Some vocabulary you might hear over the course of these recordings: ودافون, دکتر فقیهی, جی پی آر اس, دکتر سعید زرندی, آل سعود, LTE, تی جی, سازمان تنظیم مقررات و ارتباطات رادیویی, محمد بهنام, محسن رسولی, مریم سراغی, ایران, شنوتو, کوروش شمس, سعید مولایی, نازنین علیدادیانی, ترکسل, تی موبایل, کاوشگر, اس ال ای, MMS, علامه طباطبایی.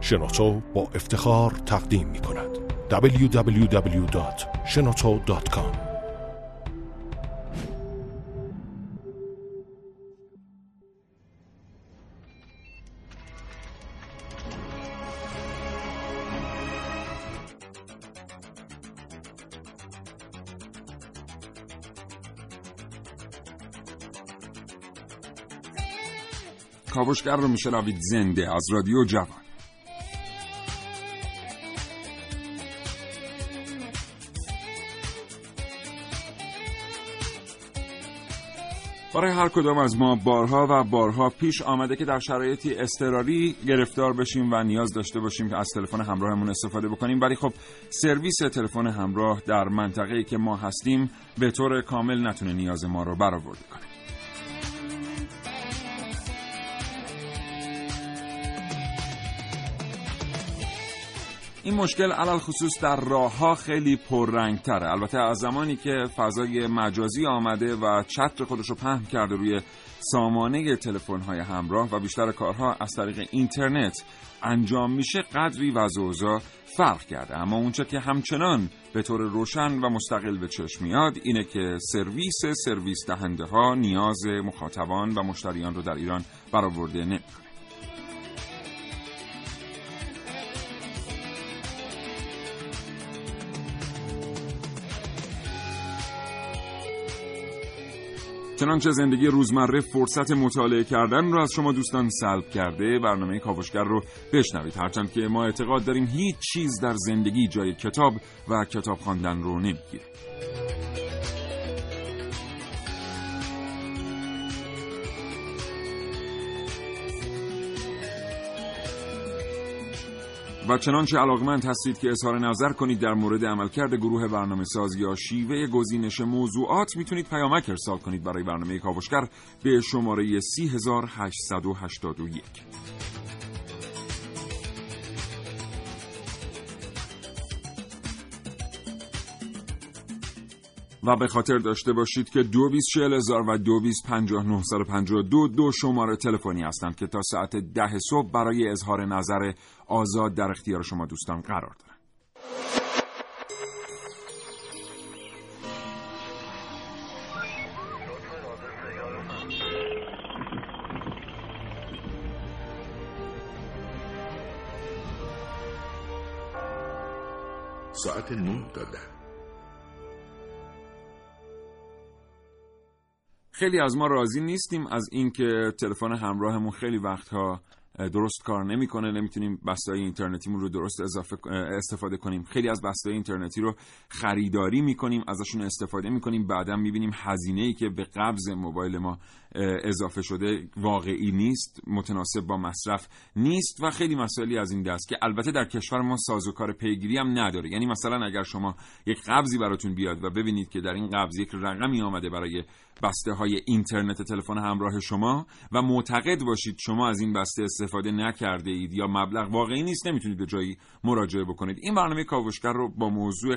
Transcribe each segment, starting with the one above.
شنوتو با افتخار تقدیم می کند www.shenoto.com. کاوشگر رو میشنوید زنده از رادیو جوان. برای هر کدام از ما بارها و بارها پیش آمده که در شرایطی اضطراری گرفتار بشیم و نیاز داشته باشیم که از تلفن همراهمون استفاده بکنیم، ولی خب سرویس تلفن همراه در منطقه‌ای که ما هستیم به طور کامل نتونه نیاز ما رو برآورده کنه. این مشکل علل خصوص در راه‌ها خیلی پررنگ‌تره. البته از زمانی که فضای مجازی آمده و چتر خودش رو پهن کرده روی سامانه تلفن‌های همراه و بیشتر کارها از طریق اینترنت انجام میشه، قدری وضع اوضاع فرق کرده. اما اونچه که همچنان به طور روشن و مستقل به چشم میاد اینه که سرویس دهنده‌ها نیاز مخاطبان و مشتریان رو در ایران برآورده نمی‌کنه. چنانچه زندگی روزمره فرصت مطالعه کردن رو از شما دوستان سلب کرده، برنامه کاوشگر رو بشنوید، هرچند که ما اعتقاد داریم هیچ چیز در زندگی جای کتاب و کتاب خواندن رو نمیگیره. و چنانچه علاقمند هستید که اظهار نظر کنید در مورد عملکرد گروه برنامه‌ساز یا شیوه گزینش موضوعات، میتونید پیامک ارسال کنید برای برنامه کاوشگر به شماره 3881. و به خاطر داشته باشید که 224000 و 225952 دو شماره تلفنی هستند که تا ساعت 10 صبح برای اظهار نظر آزاد در اختیار شما دوستان قرار دارند. ساعت 9 تا 10. خیلی از ما راضی نیستیم از اینکه تلفن همراهمون خیلی وقتها درست کار نمیکنه، نمیتونیم بسته‌های اینترنتیمون رو درست استفاده کنیم. خیلی از بسته‌های اینترنتی رو خریداری میکنیم، ازشون استفاده میکنیم، بعداً میبینیم هزینه‌ای که به قبض موبایل ما اضافه شده واقعی نیست، متناسب با مصرف نیست و خیلی مسائلی از این دست که البته در کشور ما سازوکار پیگیری هم نداره. یعنی مثلا اگر شما یک قبضی براتون بیاد و ببینید که در این قبض یک رقمی آمده برای بسته‌های اینترنت تلفن همراه شما و معتقد باشید شما از این بسته استفاده نکرده اید یا مبلغ واقعی نیست، نمیتونید به جایی مراجعه بکنید. این برنامه کاوشگر رو با موضوع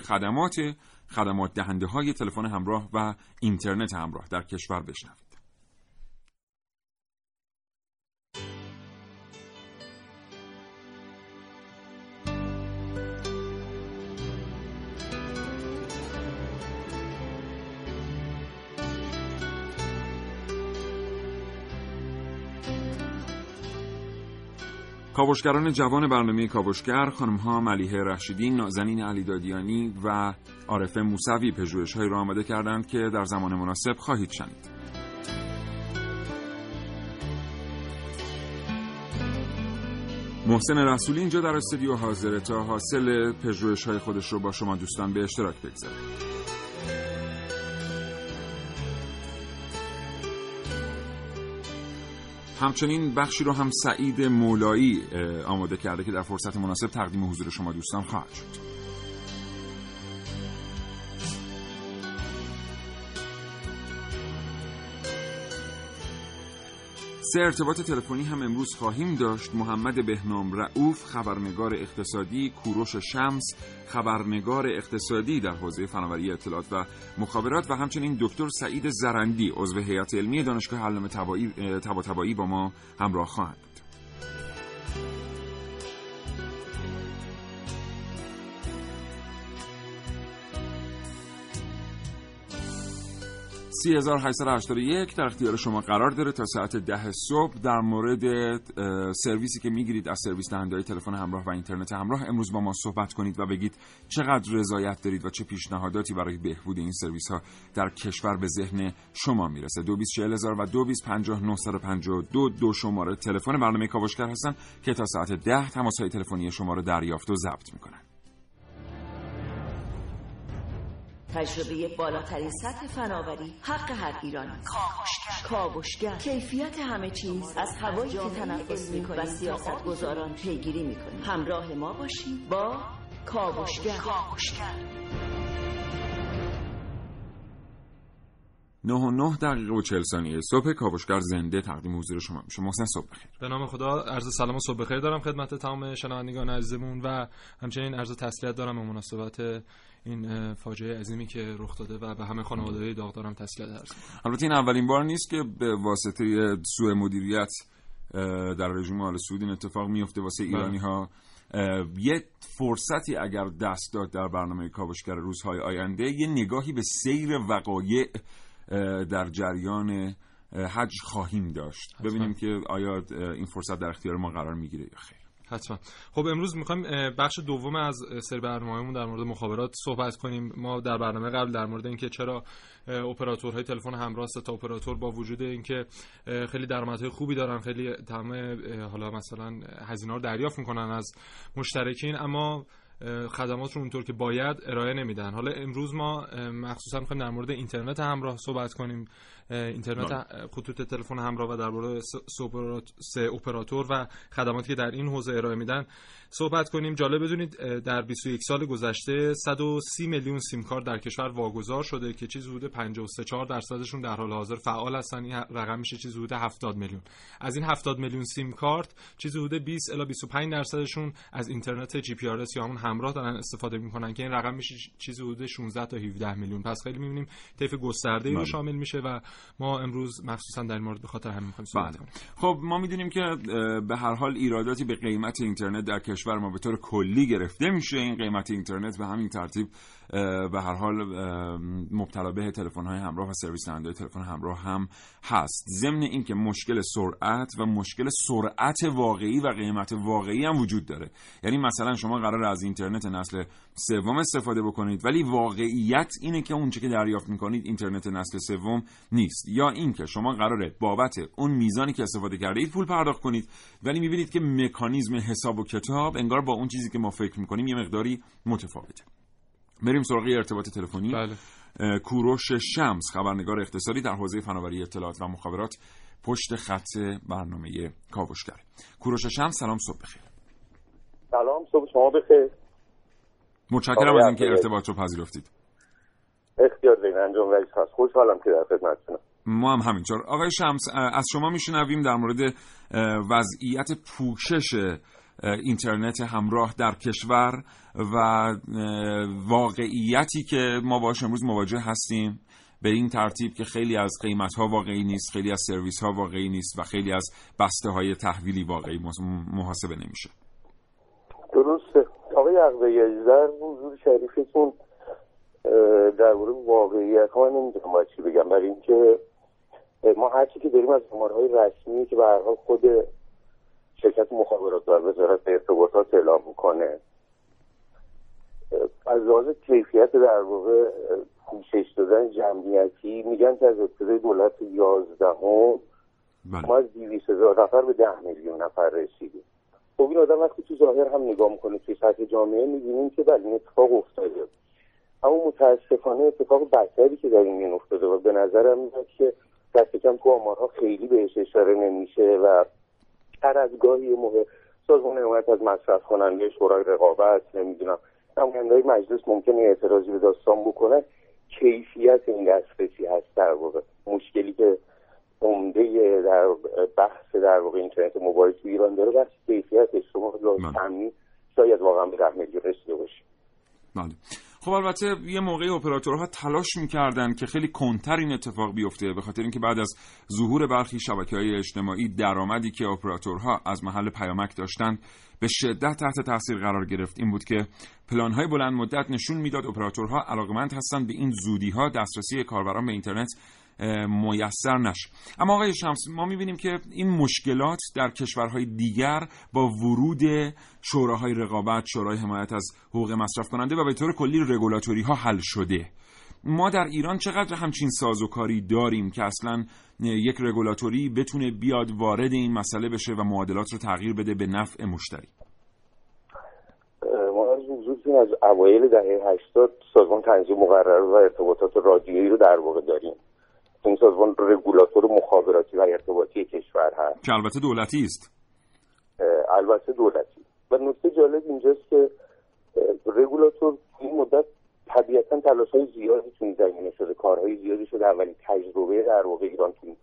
خدمات دهنده های تلفن همراه و اینترنت همراه در کشور بشنوید. کاوشگران جوان برنامه کاوشگر، خانم‌ها ملیه رشیدین، نازنین علیدادیانی و عارف موسوی پژوهش‌هایی را آماده کردند که در زمان مناسب خواهید شنید. محسن رسولی اینجا در استودیو حاضر تا حاصل پژوهش‌های خودش رو با شما دوستان به اشتراک بگذاره. همچنین بخشی رو هم سعید مولایی آماده کرده که در فرصت مناسب تقدیم حضور شما دوستان خواهد شد. سه ارتباط تلفنی هم امروز خواهیم داشت. محمد بهنام رئوف، خبرنگار اقتصادی، کوروش شمس، خبرنگار اقتصادی در حوزه فناوری اطلاعات و مخابرات و همچنین دکتر سعید زرندی، عضو هیئت علمی دانشگاه علامه طباطبایی با ما همراه خواهند بود. 30881 در اختیار شما قرار داره تا ساعت 10 صبح در مورد سرویسی که میگیرید از سرویس دهنده‌های تلفن همراه و اینترنت همراه. امروز با ما صحبت کنید و بگید چقدر رضایت دارید و چه پیشنهاداتی برای بهبود این سرویس‌ها در کشور به ذهن شما میرسه. 224000 و 225952 دو شماره تلفن برنامه کاوشگر هستن که تا ساعت 10 تماس‌های تلفنی شما رو دریافت و ضبط می‌کنن. تجربه بالاترین سطح فناوری حق هر ایرانی. کاوشگر کیفیت همه چیز از هوایی که تنفس می‌کنیم و سیاست‌گزاران پیگیری می‌کنیم. همراه ما باشید با کاوشگر. 9:09:40 صبح کاوشگر زنده تقدیم حضور شما میشه. محسن صبح بخیر. به نام خدا، عرض سلام و صبح بخیر دارم خدمت تمام شنوندگان عزیزمون و همچنین عرض تسلیت دارم به مناسبت این فاجعه عظیمی که رخ داده و به همه خانواده‌های داغدارم تسلیت عرض می‌کنم. البته این اولین بار نیست که به واسطه سوء مدیریت در رژیم آل سعود این اتفاق میفته واسه ایرانی‌ها. یه فرصتی اگر دست داد در برنامه کاوشگر روزهای آینده، یه نگاهی به سیر وقایع در جریان حج خواهیم داشت. حتما. ببینیم که آیا این فرصت در اختیار ما قرار میگیره یا خیر. حتما. خب امروز میخوایم بخش دوم از سری برنامه‌مون در مورد مخابرات صحبت کنیم. ما در برنامه قبل در مورد اینکه چرا اپراتورهای تلفن همراه تا اپراتور با وجود اینکه خیلی درآمدهای خوبی دارن، خیلی تمام حالا مثلا هزینه‌ها رو دریافت میکنن از مشترکین، اما خدمات رو اونطور که باید ارائه نمیدن. حالا امروز ما مخصوصا می‌خوایم در مورد اینترنت همراه صحبت کنیم، اینترنت خطوط تلفن همراه و در مورد سه اپراتور و خدماتی که در این حوزه ارائه میدن صحبت کنیم. جالب بدونید در 21 سال گذشته 130 میلیون سیم کارت در کشور واگذار شده که چیز حدود 53.4% در حال حاضر فعال هستن. این رقم میشه چیز حدود 70 میلیون. از این 70 میلیون سیم کارت چیز حدود 20 الی 25% از اینترنت جی پی آر اس یا همون همراه دارن استفاده میکنن که این رقم میشه چیز حدود 16 تا 17 میلیون. پس خیلی میبینیم طیف گسترده‌ای رو شامل میشه و ما امروز مخصوصا در مورد به خاطر همین می‌خوایم صحبت کنیم. خب ما می‌دونیم که به هر حال ایراداتی به قیمت اینترنت در کشور ما به طور کلی گرفته میشه. این قیمت اینترنت به همین ترتیب به هر حال مبتلا به تلفن‌های همراه و سرویس دهنده‌های تلفن همراه هم هست. ضمن اینکه مشکل سرعت و مشکل سرعت واقعی و قیمت واقعی هم وجود داره. یعنی مثلا شما قراره از اینترنت نسل سوم استفاده بکنید ولی واقعیت اینه که اونچه که دریافت می‌کنید اینترنت نسل سوم نیست، یا اینکه شما قراره بابت اون میزانی که استفاده کردید پول پرداخت کنید ولی می‌بینید که مکانیزم حساب و کتاب انگار با اون چیزی که ما فکر می‌کنیم یه مقداری متفاوته. مریم سراغی ارتباط تلفنی. بله. کوروش شمس خبرنگار اقتصادی در حوزه فناوری اطلاعات و مخابرات پشت خط برنامه کاوشگر. کوروش شمس سلام، صبح بخیر. سلام، صبح شما بخیر. متشکرم از اینکه ارتباط رو پذیرفتید. اختیار دارید انجام ولی خوشحالم که در خدمتتونم. ما هم همینطور. آقای شمس از شما میشنویم در مورد وضعیت پوشش اینترنت همراه در کشور و واقعیتی که ما باهاش امروز مواجه هستیم به این ترتیب که خیلی از قیمت‌ها واقعی نیست، خیلی از سرویس‌ها واقعی نیست و خیلی از بسته‌های تحویلی واقعی محاسبه نمیشه. درسته. آقای عقبه‌ای در حضور شریفتون در مورد واقعیت‌ها نمی‌دونم چی بگم، برای اینکه ما هرچی که داریم از آمارهای رسمی که به هر حال خود شرکت مخابرات و وزارت ارتباطات اعلام میکنه از لحاظ کیفیت در واقع پوشش دادن جمعیتی میگن که از ابتدای دولت 11 ما از 200,000 نفر به 10 میلیون نفر رسیدیم. خب این آدم وقتی تو ظاهر هم نگاه میکنه توی سطح جامعه میبینیم که بله این اتفاق افتاده، اما متاسفانه اتفاق بدتری که در این میان افتاده و به نظرم میاد که دست کم تو آمارها خیلی بهش اشاره نمیشه و هر از گاهی موقع سازمان حمایت از مصرف کننده، شورای رقابت، نمیدونم نماینده‌های مجلس ممکنه اعتراضی به داستان بکنن. کیفیت این دسترسی هست در واقع مشکلی که عمده در بحث در واقع اینترنت موبایل تو ایران داره. بحث کیفیتش شما لازمی شاید واقعا به رحمتی رسیده باشه. بله. خب البته یه موقعی اپراتورها تلاش می‌کردن که خیلی کنتر این اتفاق بیفته به خاطر اینکه بعد از ظهور برخی شبکه‌های اجتماعی درآمدی که اپراتورها از محل پیامک داشتند به شدت تحت تاثیر قرار گرفت. این بود که پلان‌های بلند مدت نشون میداد اپراتورها علاقمند هستند به این زودی‌ها دسترسی کاربران به اینترنت میسر نشه. اما آقای شمس، ما میبینیم که این مشکلات در کشورهای دیگر با ورود شوراهای رقابت، شورای حمایت از حقوق مصرف کننده و به طور کلی رگولاتوری ها حل شده. ما در ایران چقدر همچین سازوکاری داریم که اصلا یک رگولاتوری بتونه بیاد وارد این مسئله بشه و معادلات رو تغییر بده به نفع مشتری؟ ما از اوایل دهه 80 سازمان تنظیم مقررات و ارتباطات رادیویی رو در واقع داریم. این سازمان رگولاتور مخابراتی و ارتباطی کشور هست که البته دولتی است. البته دولتی. و نکته جالب اینجاست که رگولاتور این مدت طبیعتاً تلاش‌های زیادی توی زمینه شده، کارهای زیادی شده. اولین تجربه در واقع ایران توی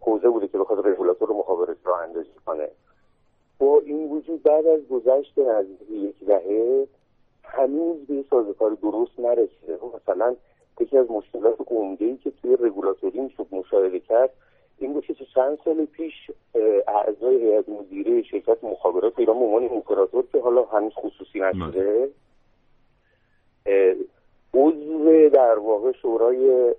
حوزه بوده که بخواد رگولاتور مخابرات را اندازی کنه. با این وجود بعد از گذشت از یک دهه هنوز به سازوکار درست نرسیده. مثلا یکی از مشکلات عمده‌ای که توی رگولاتوری میشد مشاهده کرد این بود که چند سال پیش اعضای هیئت مدیره شرکت مخابرات ایران به عنوان اپراتور که حالا هنوز خصوصی نشده، عضو در واقع شورای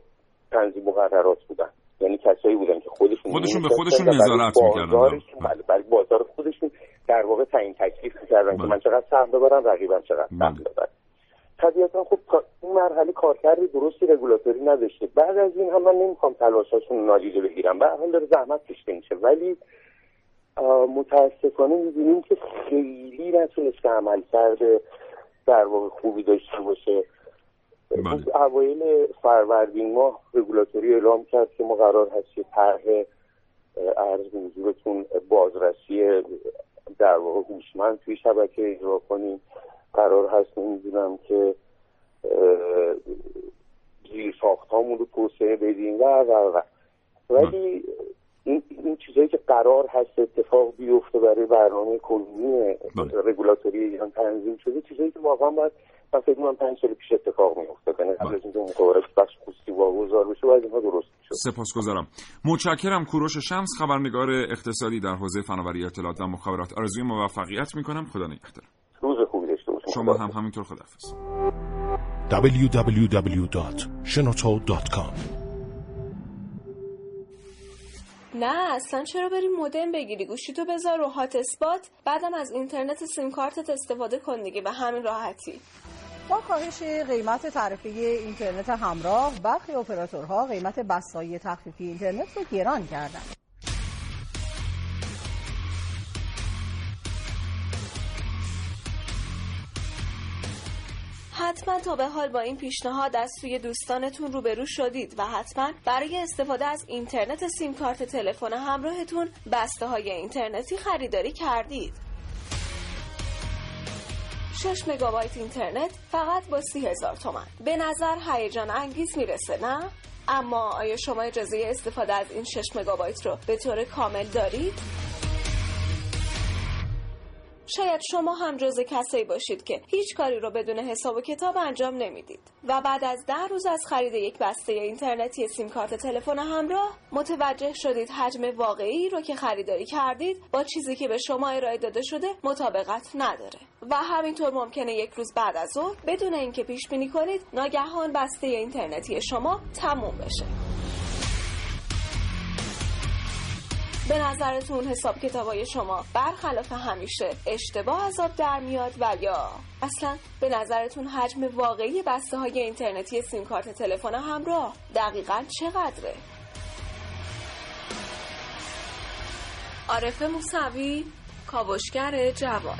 تنظیم مقررات بودن. یعنی کسایی بودن که خودشون به خودشون نظارت می‌کردن، بله، بازار خودشون در واقع تعیین تکلیف می‌کردن که من چقدر سهم ببرم، رقیبم چقدر سهم ببره. طبیعتاً خب این مرحله کارکرد درستی رگولاتوری نداشته. بعد از این هم من نمی‌خوام تلاشاشون نادیده بگیرم، به هر حال داره زحمت کشیده میشه، ولی متأسفانه می‌بینیم که خیلی نتونست عملکرد در واقع خوبی داشته باشه. از اوایل فروردین ماه رگولاتوری اعلام کرد که ما قرار هست که طرح عرض به حضورتون بازرسی در واقع هوشمند توی شبکه اجرا کنیم، قرار هست نمیدونم که زیرساخت‌هامون رو توسعه بدیم و ولی این چیزایی که قرار هست اتفاق بیفته برای برنامه کلی رگولاتوری ایران تنظیم شده، چیزایی که واقعا باید من فکر می‌کنم 5 سال پیش اتفاق می‌افتاد. یعنی قبل از اینکه مقررات بخش خصوصی واگذار بشه باید اینها درست می‌شد. سپاسگزارم. متشکرم. کوروش شمس، خبرنگار اقتصادی در حوزه فناوری اطلاعات و مخابرات، آرزوی موفقیت می‌کنم. خدا نگهدار. روز خوبی داشته باشید. شما هم همینطور. خداحافظ. www.shenoto.com. نه اصلا چرا بری مودم بگیری، گوشیتو بذار رو هات اسپات، بعدم از اینترنت سیم کارتت استفاده کن دیگه، به همین راحتی. با کاهش قیمت تعرفه اینترنت همراه، برخی اپراتورها قیمت بسته‌های تخفیفی اینترنت رو گران کردند. حتما تا به حال با این پیشنهاد از سوی دوستانتون روبرو شدید و حتما برای استفاده از اینترنت سیم کارت تلفن همراهتون بسته‌های اینترنتی خریداری کردید. 6 مگابایت اینترنت فقط با 30,000 تومان. به نظر هیجان انگیز میرسه نه؟ اما آیا شما اجازه استفاده از این 6 مگابایت رو به طور کامل دارید؟ شاید شما هم جزو کسایی باشید که هیچ کاری رو بدون حساب و کتاب انجام نمیدید و بعد از 10 روز از خرید یک بسته اینترنتی سیم کارت تلفن همراه متوجه شدید حجم واقعی رو که خریداری کردید با چیزی که به شما ارائه داده شده مطابقت نداره و همینطور ممکنه یک روز بعد از اون بدون اینکه پیش بینی کنید ناگهان بسته اینترنتی شما تموم بشه. به نظرتون حساب کتابای شما برخلاف همیشه اشتباه از آب در میاد و یا اصلا به نظرتون حجم واقعی بسته‌های اینترنتی سیم کارت تلفن همراه دقیقاً چقدره؟ عارف موسوی، کاوشگر جوان.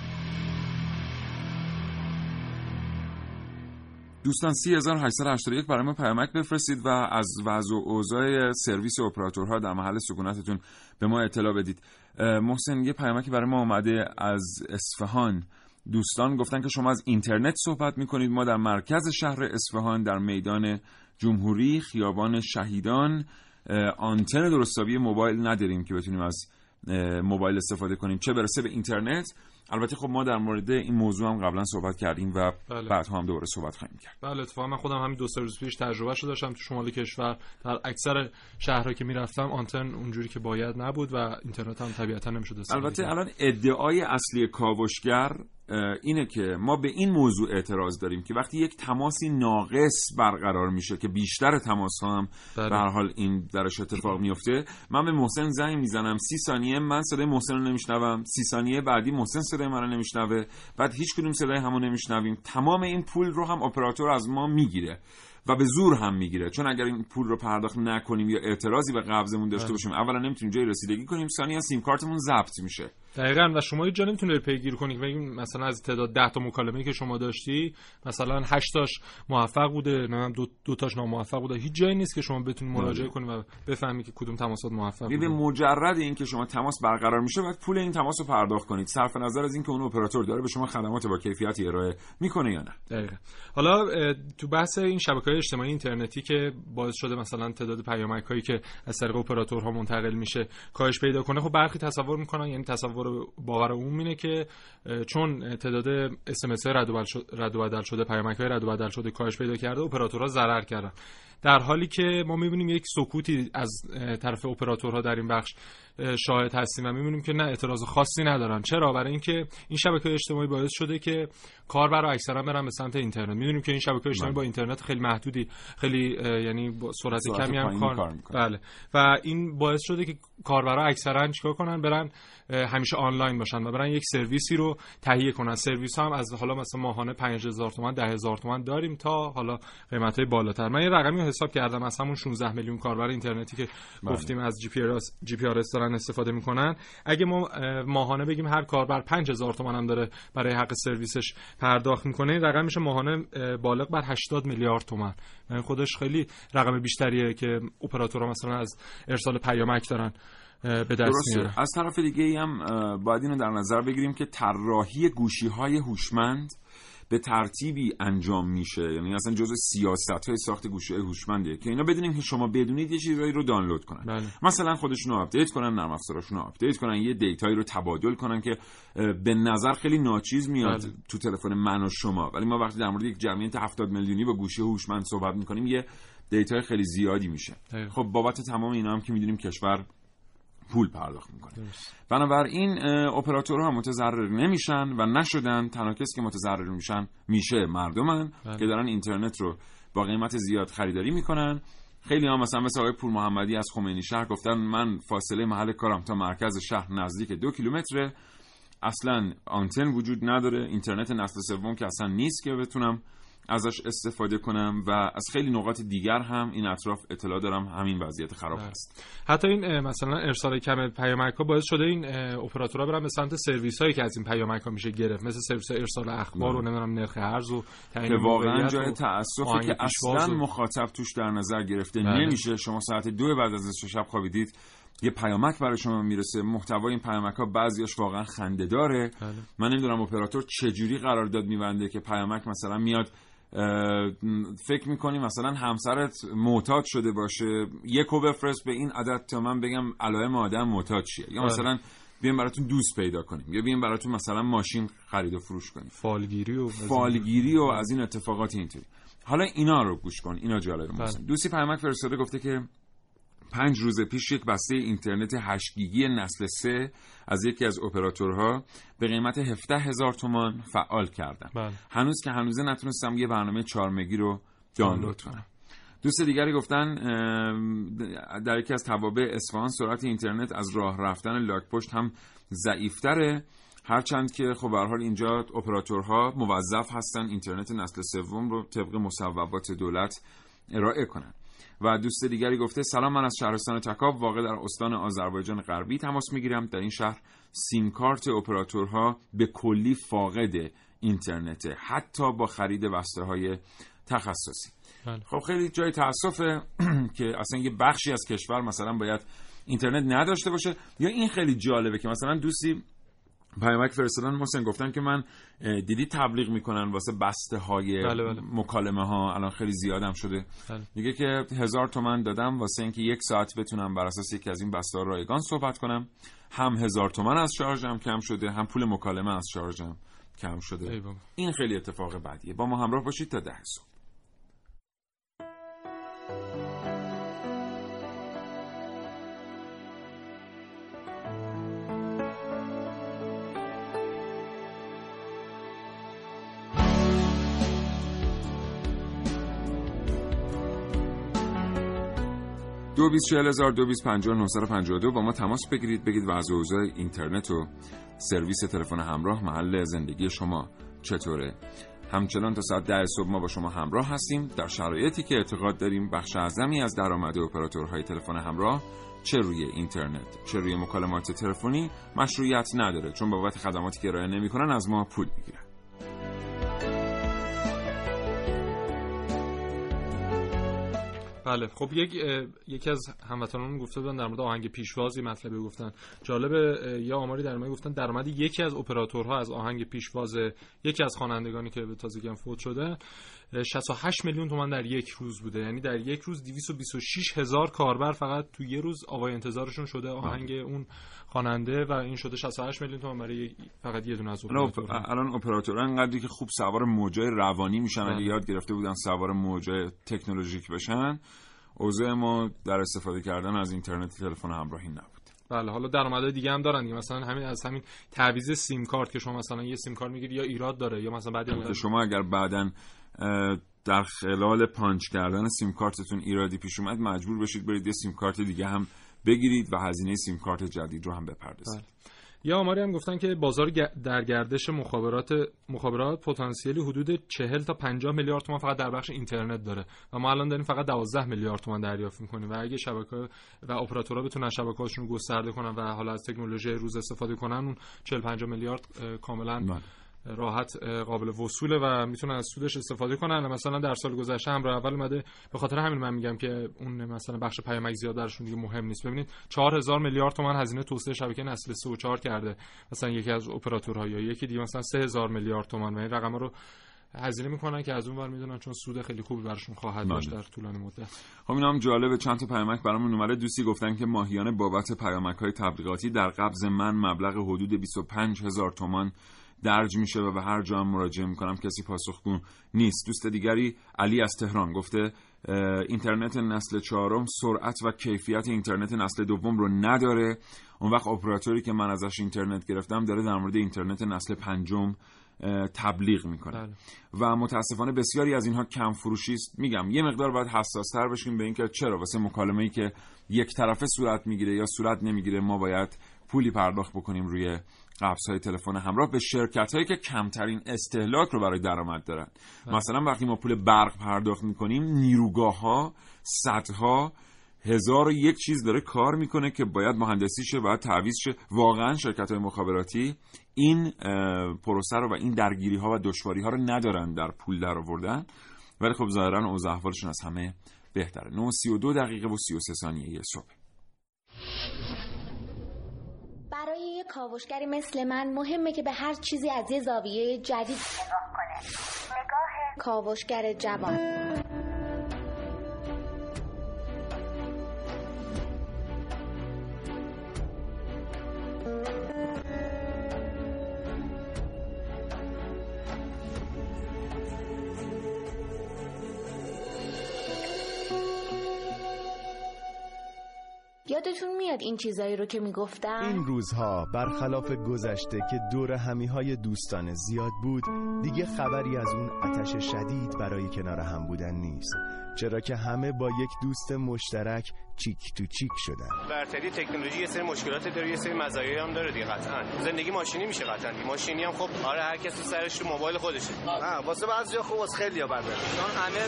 دوستان 3881 برای ما پیامک بفرستید و از وضع و اوضاع سرویس اپراتورها در محل سکونتتون به ما اطلاع بدید. محسن، یه پیامکی برای ما اومده از اصفهان. دوستان گفتن که شما از اینترنت صحبت می‌کنید. ما در مرکز شهر اصفهان در میدان جمهوری خیابان شهیدان آنتن درست‌آبی موبایل نداریم که بتونیم از موبایل استفاده کنیم، چه برسه به اینترنت. البته خب ما در مورد این موضوع هم قبلا صحبت کردیم و بله. بعد هم دوباره صحبت خواهیم کرد. بله اتفاقا من خودم همین 2-3 روز پیش تجربه شده داشتم تو شمال کشور، در اکثر شهرها که میرفتم آنتن اونجوری که باید نبود و اینترنت هم طبیعتا نمیشد استفاده. البته الان ادعای اصلی کاوشگر اینه که ما به این موضوع اعتراض داریم که وقتی یک تماسی ناقص برقرار میشه که بیشتر تماس ها هم به هر حال این درش اتفاق میفته، من به محسن زنگ میزنم 30 ثانیه من صدای محسن رو نمیشنوم، 30 ثانیه بعدی محسن صدای من رو نمیشنوه، بعد هیچ کدوم صدای همو نمیشنویم. تمام این پول رو هم اپراتور از ما میگیره و به زور هم میگیره، چون اگر این پول رو پرداخت نکنیم یا اعتراضی به قبضمون داشته باشیم، اولا نمیتونیم جای رسیدگی کنیم، ثانیا سیم کارتمون ضبط میشه. دقیقاً. و شما اینجا نمیتونید پیگیری کنید مثلا از تعداد 10 تا مکالمه‌ای که شما داشتی مثلا 8 تاش موفق بوده، نه 2 تاش ناموفق بوده. هیچ جایی نیست که شما بتونید مراجعه کنید و بفهمید که کدوم تماسات موفق بوده. مجرد این که شما تماس برقرار میشه بعد پول این تماس رو پرداخت کنید، صرف نظر از اینکه اون اپراتور داره به شما خدمات با کیفیتی ارائه میکنه یا نه. دقیقاً. حالا تو بحث این شبکه‌های اجتماعی اینترنتی که باعث شده مثلا تعداد پیامک‌هایی که از طریق اپراتورها منتقل میشه کاهش پیدا کنه، خب برخی تصور میکنن، یعنی تصور باور عموم اینه که چون تعداد اس ام اس رد و بدل شده، پیامک‌های رد و بدل شده کاهش پیدا کرده، اپراتورها ضرر کردن، در حالی که ما می‌بینیم یک سکوتی از طرف اپراتورها در این بخش شاهد هستیم و می‌بینیم که نه، اعتراض خاصی ندارن. چرا؟ برای اینکه این شبکه‌های اجتماعی باعث شده که کاربرا اکثرا برن به سمت اینترنت. می‌دونیم که این شبکه‌های اجتماعی با اینترنت خیلی محدودی، خیلی یعنی با سرعت کمی هم کار می‌کنه. بله. و این باعث شده که کاربرا اکثرا چیکار کنن؟ برن همیشه آنلاین باشن و برن یک سرویسی رو تهیه کنن. سرویس هم از حالا مثلا ماهانه 5000 تومان 10000 تومان داریم تا حالا قیمت‌های بالاتر. من یه رقمی حساب کردم از همون 16 میلیون کاربر اینترنتی که گفتیم از جی پی آر اس دارن استفاده میکنن، اگه ما ماهانه بگیم هر کاربر 5000 تومان هم داره برای حق سرویسش پرداخت میکنه، این رقم میشه ماهانه بالغ بر 80 میلیارد تومان. یعنی خودش خیلی رقم بیشتریه که اپراتورها مثلا از ارسال پیامک دارن به دست میارن. از طرف دیگه هم باید اینو در نظر بگیریم که طراحی گوشی‌های هوشمند به ترتیبی انجام میشه، یعنی اصلا جزء سیاست‌های ساخت گوشی‌های هوشمندیه که اینا بدونیم که شما بدونید یه چیزایی رو دانلود کنن. بله. مثلا خودشون رو آپدیت کنن، نرم افزارشون رو آپدیت کنن، یه دیتایی رو تبادل کنن که به نظر خیلی ناچیز میاد. بله. تو تلفن من و شما، ولی ما وقتی در مورد یک جمعیت 70 میلیونی با گوشی هوشمند صحبت می‌کنیم یه دیتای خیلی زیادی میشه. بله. خب بابت تمام اینا هم که می‌دونیم کشور پول پرداخت میکنه. بنابراین اپراتورها متضرر نمیشن و نشدن، تنها کسی که متضرر میشه مردمن که دارن اینترنت رو با قیمت زیاد خریداری میکنن. خیلی ها مثلا مثل آقای پور محمدی از خمینی شهر گفتن من فاصله محل کارم تا مرکز شهر نزدیک 2 کیلومتره، اصلا آنتن وجود نداره، اینترنت نسل سوم که اصلا نیست که بتونم ازش استفاده کنم، و از خیلی نقاط دیگر هم این اطراف اطلاع دارم همین وضعیت خراب هست. حتی این مثلا ارسال کم پیامک‌ها باعث شده این اپراتورها برن به سمت سرویس‌هایی که از این پیامک‌ها میشه گرفت، مثل سرویس ارسال اخبار و نمیدونم نرخ ارز و تعیین موقعیت. واقعا جای تأسفه که اصلا مخاطب توش در نظر گرفته نمیشه. شما ساعت 2 بعد از 6 شب خوابیدید یه پیامک برای شما میرسه، محتوای این پیامک‌ها بعضیاش واقعا خنده‌داره. من نمیدونم اپراتور چجوری قرارداد می‌بنده که پیامک مثلا میاد، فکر میکنی مثلا همسرت معتاد شده باشه، یکو بفرست به این عدد تا من بگم علائم آدم معتاد چیه، یا مثلا بیایم براتون دوست پیدا کنیم، یا بیایم براتون مثلا ماشین خرید و فروش کنیم، فالگیری و از این اتفاقات اینطوری. حالا اینا رو گوش کن، اینا جالب ماست. دوستی پیامک فرستاده گفته که 5 روز پیش یک بسته اینترنت 8 گیگی نسل 3 از یکی از اپراتورها به قیمت 17,000 تومان فعال کردم. بله. هنوز که هنوزه نتونستم یه برنامه 4 مگی رو دانلود کنم. دوست دیگری گفتن در یکی از توابع اصفهان سرعت اینترنت از راه رفتن لاک‌پشت هم ضعیف‌تره، هرچند که خب به هر حال اینجا اپراتورها موظف هستن اینترنت نسل سوم رو طبق مصوبات دولت ارائه کنن. و دوست دیگری گفته سلام، من از شهرستان تکاب واقع در استان آذربایجان غربی تماس میگیرم. در این شهر سیم کارت اپراتورها به کلی فاقد اینترنت، حتی با خرید بسته های تخصصی. بله. خب خیلی جای تاسفه که اصلا یه بخشی از کشور مثلا باید اینترنت نداشته باشه. یا این خیلی جالبه که مثلا دوستی پیامک فرستادن محسن، گفتن که من دیدی تبلیغ میکنن واسه بسته های مکالمه ها، الان خیلی زیادم شده. بله. میگه که 1000 تومان دادم واسه اینکه 1 ساعت بتونم بر اساس یکی از این بسته ها رایگان صحبت کنم، هم 1000 تومان از شارژم کم شده، هم پول مکالمه از شارژم کم شده. این خیلی اتفاق بدیه. با ما همراه باشید تا 10 صبح. 2240952 با ما تماس بگیرید، بگید وضع و اوضاع اینترنت و سرویس تلفن همراه محل زندگی شما چطوره. همچنان تا ساعت 10 صبح ما با شما همراه هستیم، در شرایطی که اعتقاد داریم بخش اعظمی از درآمد اپراتورهای تلفن همراه چه روی اینترنت چه روی مکالمات تلفنی مشروعیت نداره، چون بابت خدماتی که ارائه نمی‌کنن از ما پول می‌گیرن. بله، خب یکی از هموطنان گفته بودن در مورد آهنگ پیشوازی مطلبی گفتن جالبه، یا آماری در مورد گفتن درآمد یکی از اپراتورها از آهنگ پیشواز یکی از خوانندگانی که به تازگی فوت شده 68 میلیون تومان در یک روز بوده، یعنی در یک روز 226 هزار کاربر فقط تو یه روز آوای انتظارشون شده آهنگ اون خواننده و این شده 68 میلیون تومان برای فقط یه دونه از اپراتور. الان اپراتورها انقدری که خوب سوار موجای روانی میشن، اگه یاد گرفته بودن سوار موجای تکنولوژیک بشن، اوضاع ما در استفاده کردن از اینترنت تلفن همراهی نبود. بله، حالا درآمدهای دیگه هم دارن دیگه، مثلا همین از همین تعویض سیم کارت که شما مثلا یه سیم کارت میگیری یا ایراد داره یا مثلا بعد مدت شما اگر بعدن در خلال پانچ کردن سیم کارتتون ایرادی پیش اومد مجبور بشید برید یه سیم کارت دیگه هم بگیرید و هزینه سیم کارت جدید رو هم بپردازید. یا آماری هم گفتن که بازار در گردش مخابرات پتانسیلی حدود 40 تا 50 میلیارد تومان فقط در بخش اینترنت داره و ما الان داریم فقط 12 میلیارد تومان دریافت می‌کنیم و اگه شبکه و اپراتورها بتونن شبکه‌هاشون رو گسترده کنن و حالا از تکنولوژی روز استفاده کنن اون 40 تا 50 میلیارد کاملاً راحت قابل وصوله و میتونن از سودش استفاده کنن. مثلا در سال گذشته همراه اول اومده، به خاطر همین من میگم که اون مثلا بخش پیامک زیاد درشون دیگه مهم نیست. ببینید 4000 میلیارد تومان هزینه توسعه شبکه نسل 3 و 4 کرده مثلا یکی از اپراتورها، یا یکی دیگه مثلا 3000 میلیارد تومان، و این رقما رو هزینه میکنن که از اون ور میدونن چون سود خیلی خوبی براشون خواهد داشت در طولانی مدت. خب اینا هم جالبه، چند تا پیامک برامون اومده. دوستی گفتن که ماهیانه بابت پیامک‌های تبلیغاتی در قبض من مبلغ حدود 25000 تومان درج میشه و به هر جا هم مراجعه میکنم کسی پاسخگو نیست. دوست دیگری علی از تهران گفته اینترنت نسل 4 سرعت و کیفیت اینترنت نسل 2 رو نداره، اون وقت اپراتوری که من ازش اینترنت گرفتم داره در مورد اینترنت نسل 5 تبلیغ میکنه. بله. و متاسفانه بسیاری از اینها کم فروشی است. میگم یه مقدار باید حساس‌تر بشیم به اینکه چرا واسه مکالمه‌ای که یک طرفه صورت میگیره یا صورت نمیگیره ما باید پولی پرداخت بکنیم روی قبض‌های تلفن همراه به شرکت‌هایی که کمترین استهلاک رو برای درآمد دارن. مثلا وقتی ما پول برق پرداخت می‌کنیم نیروگاه‌ها صدها هزار و یک چیز داره کار می‌کنه که باید مهندسی شه، باید تعویض شه. واقعاً شرکت‌های مخابراتی این پروسه رو و این درگیری‌ها و دشواری‌ها رو ندارن در پول درآوردن، ولی خب ظاهراً اوضاع احوالشون از همه بهتره. 9:32 دقیقه و 33 ثانیه صبح. برای یک کاوشگری مثل من مهمه که به هر چیزی از یه زاویه جدید نگاه کنه. نگاه کاوشگر جوان. یادتون میاد این چیزایی رو که میگفتم؟ این روزها برخلاف گذشته که دور همیهای دوستانه زیاد بود، دیگه خبری از اون آتش شدید برای کنار هم بودن نیست، چرا که همه با یک دوست مشترک چیک تو چیک شدن. برتری تکنولوژی یه سری مشکلات داره، یه سری مزایایی هم داره دیگه. قطعاً زندگی ماشینی میشه، قطعاً ماشینی هم خب آره، هر کس تو سرش موبایل خودشه. نه واسه بعضیا خوب، واسه خیلیا بده. چون همه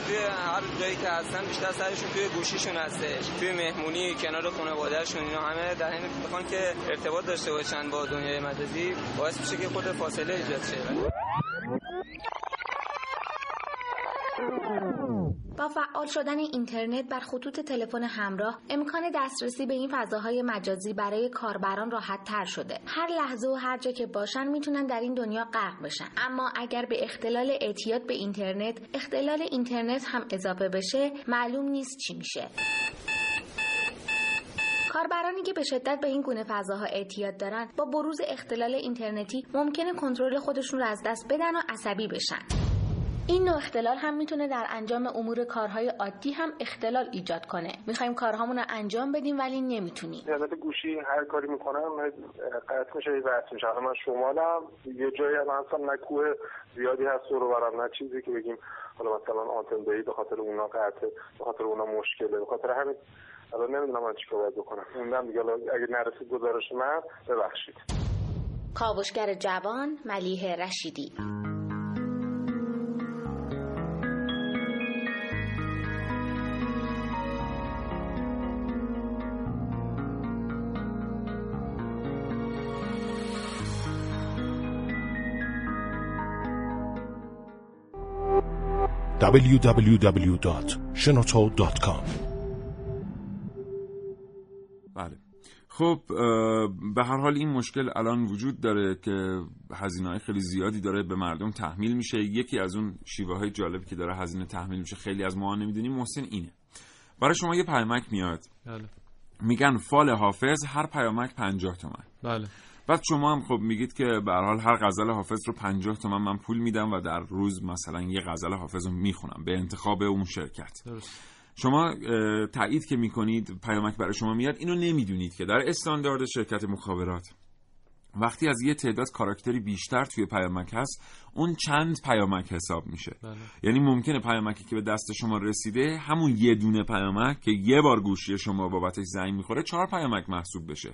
هر جایی که هستن بیشتر سرشون توی گوشیشون هستش، توی مهمونی کنار خانواده‌شون، اینا همه در حین میخوان که ارتباط داشته باشن با دنیای مجازی، باعث میشه که خود فاصله ایجاد شه. با فعال شدن اینترنت بر خطوط تلفن همراه امکان دسترسی به این فضاهای مجازی برای کاربران راحت تر شده. هر لحظه و هر جا که باشن میتونن در این دنیا غرق بشن. اما اگر به اختلال اعتیاد به اینترنت اختلال اینترنت هم اضافه بشه معلوم نیست چی میشه. کاربرانی که به شدت به این گونه فضاها اعتیاد دارن با بروز اختلال اینترنتی ممکنه کنترل خودشون رو از دست بدن و عصبی بشن. این نوع اختلال هم میتونه در انجام امور کارهای عادی هم اختلال ایجاد کنه. میخوایم کارهامون رو انجام بدیم ولی نمیتونیم. البته گوشی هر کاری میکنم قطع میشه و بحث میشه. من شمالم، یه جایی مثلا نه کوه زیادی هست رو برام، نه چیزی که بگیم حالا مثلا آنتن دایی به خاطر اونا قطع، به خاطر اونا مشکله، به خاطر همین الان نمیدونم من چیکار باید بکنم. موندم دیگه. اگه نرسید گزارش من ببخشید. کاوشگر جوان، ملیه رشیدی. www.shenoto.com. بله خب به هر حال این مشکل الان وجود داره که هزینه‌های خیلی زیادی داره به مردم تحمیل میشه. یکی از اون شیوه‌های جالب که داره هزینه تحمیل میشه خیلی از ما نمیدونیم محسن اینه. برای شما یه پیامک میاد. بله. میگن فال حافظ هر پیامک 50 تومن. بله. بعد شما هم خب میگید که به هر حال هر غزل حافظ رو 50 تومن من پول میدم و در روز مثلا یه غزل حافظ رو میخونم به انتخاب اون شرکت. شما تایید که میکنید پیامک برای شما میاد. اینو نمیدونید که در استاندارد شرکت مخابرات وقتی از یه تعداد کاراکتری بیشتر توی پیامک هست اون چند پیامک حساب میشه. بله. یعنی ممکنه پیامکی که به دست شما رسیده همون یه دونه پیامک که یه بار گوشی شما بابتش زنگ میخوره 4 پیامک محسوب بشه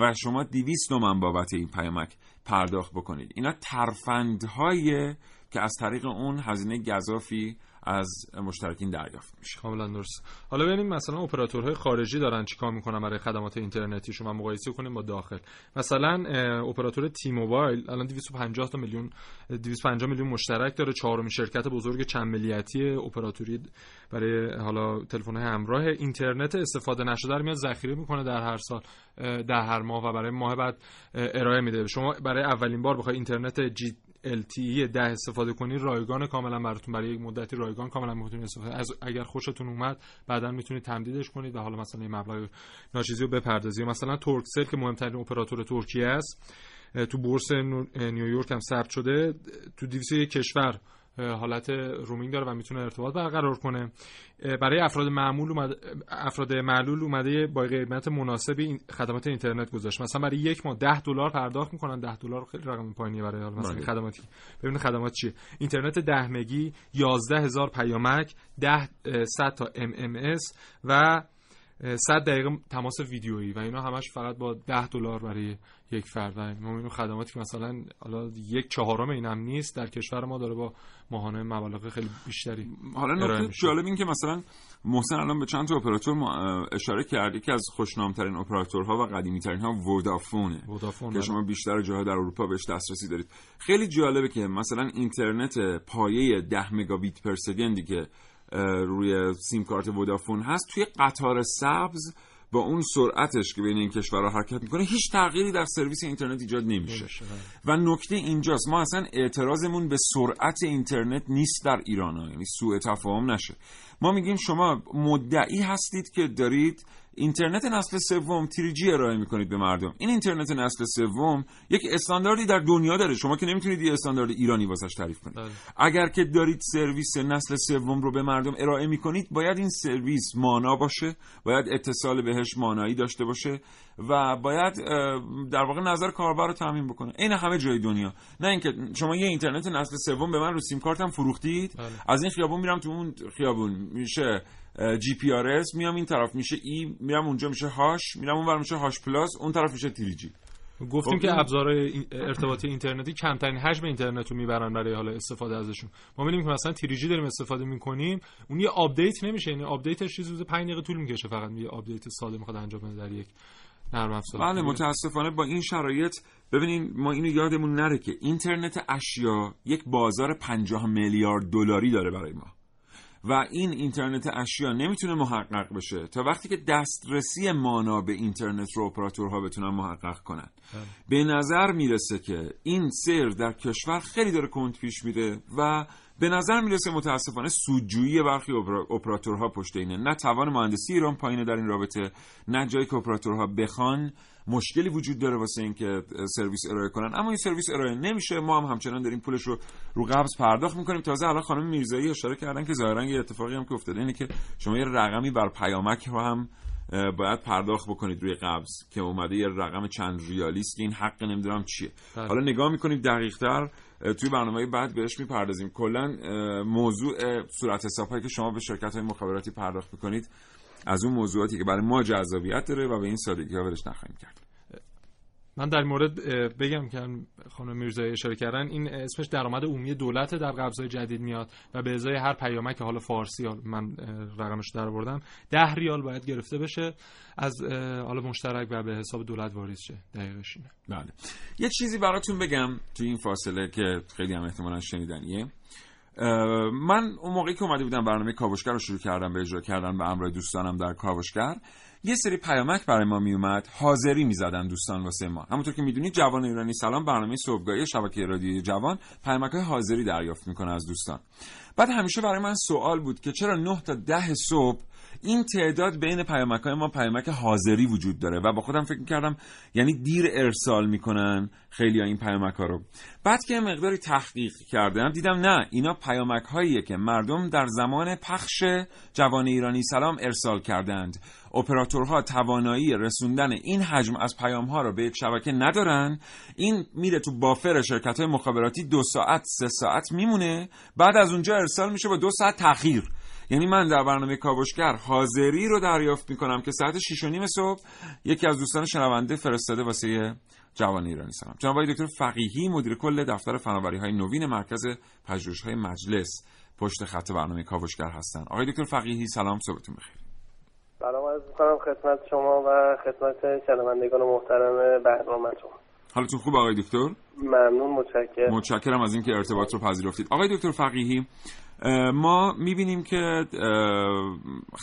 و شما 200 تومن بابت این پیامک پرداخت بکنید. اینا ترفندهایی که از طریق اون هزینه گزافی از مشترکین دریافت میشه. کاملا درست. حالا ببینیم مثلا اپراتورهای خارجی دارن چیکار میکنن برای خدمات اینترنتیشون و مقایسه کنیم با داخل. مثلا اپراتور تی موبایل الان 250 میلیون مشترک داره، 4مین شرکت بزرگ چند ملیتی اپراتوری برای حالا تلفن‌های همراه. اینترنت استفاده نشده رو میاد ذخیره میکنه در هر سال، در هر ماه و برای ماه بعد ارائه میده. شما برای اولین بار بخوای اینترنت جی LTE 10 استفاده کنی رایگان کاملا براتون، برای یک مدتی رایگان کاملا میتونید استفاده از. اگر خوشتون اومد بعداً میتونید تمدیدش کنید و حالا مثلا این مبلغ ناچیزی رو بپردازید. مثلا ترکسل که مهمترین اپراتور ترکیه است تو بورس نیویورک هم ثبت شده، تو 201 کشور حالت رومینگ داره و میتونه ارتباط برقرار کنه. برای افراد معلول اومده با قیمت مناسبی خدمات اینترنت گذاشت. مثلا برای یک ماه $10 پرداخت میکنن. $10 خیلی رقم پایینیه برای حال مثلا خدماتی. ببینید خدمات چیه. اینترنت 10 مگی 11000 پیامک 100 تا MMS و 100 دقیقه تماس ویدیویی و اینا همش فقط با $10 برای یک فرد. این خدماتی که مثلا حالا 1/4 این هم نیست در کشور ما داره با ماهانه مبالغ خیلی بیشتری. حالا نکته جالب این که مثلا محسن الان به چند تا اپراتور اشاره کرد. یکی از خوشنامترین اپراتورها و قدیمیترین ها ودافون که شما بیشتر جاها در اروپا بهش دسترسی دارید. خیلی جالبه که مثلا اینترنت پایه 10 مگابیت پر ثانیه که روی سیم کارت ودافون هست توی قطار سبز با اون سرعتش که بین این کشورها حرکت میکنه هیچ تغییری در سرویس اینترنت ایجاد نمیشه. و نکته اینجاست ما اصلا اعتراضمون به سرعت اینترنت نیست در ایران، یعنی سوء تفاهم نشه. ما میگیم شما مدعی هستید که دارید اینترنت نسل سوم تی جی ارائه میکنید به مردم. این اینترنت نسل سوم یک استانداردی در دنیا داره، شما که نمیتونید یه استاندارد ایرانی واسش تعریف کنید. اگر که دارید سرویس نسل سوم رو به مردم ارائه میکنید باید این سرویس مانا باشه، باید اتصال بهش مانایی داشته باشه و باید در واقع نظر کاربر رو تامین بکنه. این همه جای دنیا، نه اینکه شما یه اینترنت نسل سوم به من رو سیم کارتم فروختید. از این خیابون میرم تو اون خیابون میشه جی پی آر اس، میام این طرف میشه ای، میام اونجا میشه هاش، میام اونور میشه هاش پلاس، اون طرف میشه تی جی. گفتیم که ابزارهای ارتباطی اینترنتی کمترین حجم اینترنت رو میبرن برای حالا استفاده ازشون. ما میبینیم که مثلا تی جی داریم استفاده میکنیم اون یه آپدیت نمیشه، یعنی آپدیتش چیزی حدود 5 دقیقه طول میکشه، فقط یه آپدیت ساده میخواد انجام بده در یک نرم افزار. بله متاسفانه با این شرایط ببینین ما اینو یادمون نره که اینترنت اشیا یک بازار $50 میلیارد داره برای ما و این اینترنت اشیا نمیتونه محقق بشه تا وقتی که دسترسی مانا به اینترنت رو اپراتورها بتونن محقق کنن. به نظر میرسه که این سیر در کشور خیلی داره کند پیش میره و به نظر میرسه متاسفانه سودجویی برخی اپراتورها پشت اینه. نه توان مهندسی ایران پایینه در این رابطه، نه جایی که اپراتورها بخوان مشکلی وجود داره واسه این که سرویس ارائه کنن. اما این سرویس ارائه نمیشه، ما هم همچنان داریم پولش رو رو قبض پرداخت میکنیم. تازه الان خانم میرزایی اشاره کردن که ظاهرا یه اتفاقی هم که افتاده اینه که شما یه رقمی بر پیامک رو هم باید پرداخت بکنید روی قبض که اومده یه رقم چند ریالیست که این حق نمیدونم چیه. حالا نگاه میکنیم دقیق‌تر توی برنامه بعد بهش میپردازیم. کلا موضوع صورت حساب‌هایی که شما به شرکت‌های مخابراتی پرداخت میکنید از اون موضوعاتی که برای ما جذابیت داره و به این سادگی‌ها ولش نخواهیم کرد. من در مورد بگم که خانم میرزایی اشاره کردن، این اسمش درآمد عمومی دولت در قبض‌های جدید میاد و به ازای هر پیامک حالا فارسی، من رقمش در آوردم، 10 ریال باید گرفته بشه از حالا مشترک و به حساب دولت واریز شه. دقیقش اینه. بله. یه چیزی براتون بگم تو این فاصله که خیلی هم احتمالاً شنیدنیه. من اون موقعی که اومده بودم برنامه کاوشگر رو شروع کردم به اجرا کردن به امر دوستانم در کاوشگر، یه سری پیامک برای ما می اومد، حاضری می زدن دوستان واسه ما. همونطور که می دونید جوان ایرانی سلام برنامه صبحگاهی شبکه رادیوی جوان پیامک‌های حاضری دریافت میکنه از دوستان. بعد همیشه برای من سوال بود که چرا 9 تا 10 صبح این تعداد بین پیامک‌های ما پیامک حاضری وجود داره و با خودم فکر می‌کردم یعنی دیر ارسال میکنن خیلی ها این پیامک‌ها رو. بعد که مقداری تحقیق کردم دیدم نه، اینا پیامک‌هاییه که مردم در زمان پخش جوان ایرانی سلام ارسال کردند. اپراتورها توانایی رسوندن این حجم از پیام‌ها رو به یک شبکه ندارن. این میره تو بافر شرکت‌های مخابراتی 2 ساعت 3 ساعت میمونه، بعد از اونجا ارسال میشه با 2 ساعت تأخیر. یعنی من در برنامه کاوشگر حاضری رو دریافت میکنم که ساعت 6:30 صبح یکی از دوستان شنونده فرستاده واسه جوان ایرانی سلام. جناب آقای دکتر فقیهی مدیر کل دفتر فناوری‌های نوین مرکز پژوهش‌های مجلس پشت خط برنامه کاوشگر هستن. آقای دکتر فقیهی سلام، صبحتون بخیر. سلام عرض می‌کنم خدمت شما و خدمت شنوندگان محترم برنامه‌تون. حالتون خوب آقای دکتر؟ ممنون، متشکرم. متشکرم از اینکه ارتباط رو پذیرفتید. آقای دکتر فقیهی، ما می‌بینیم که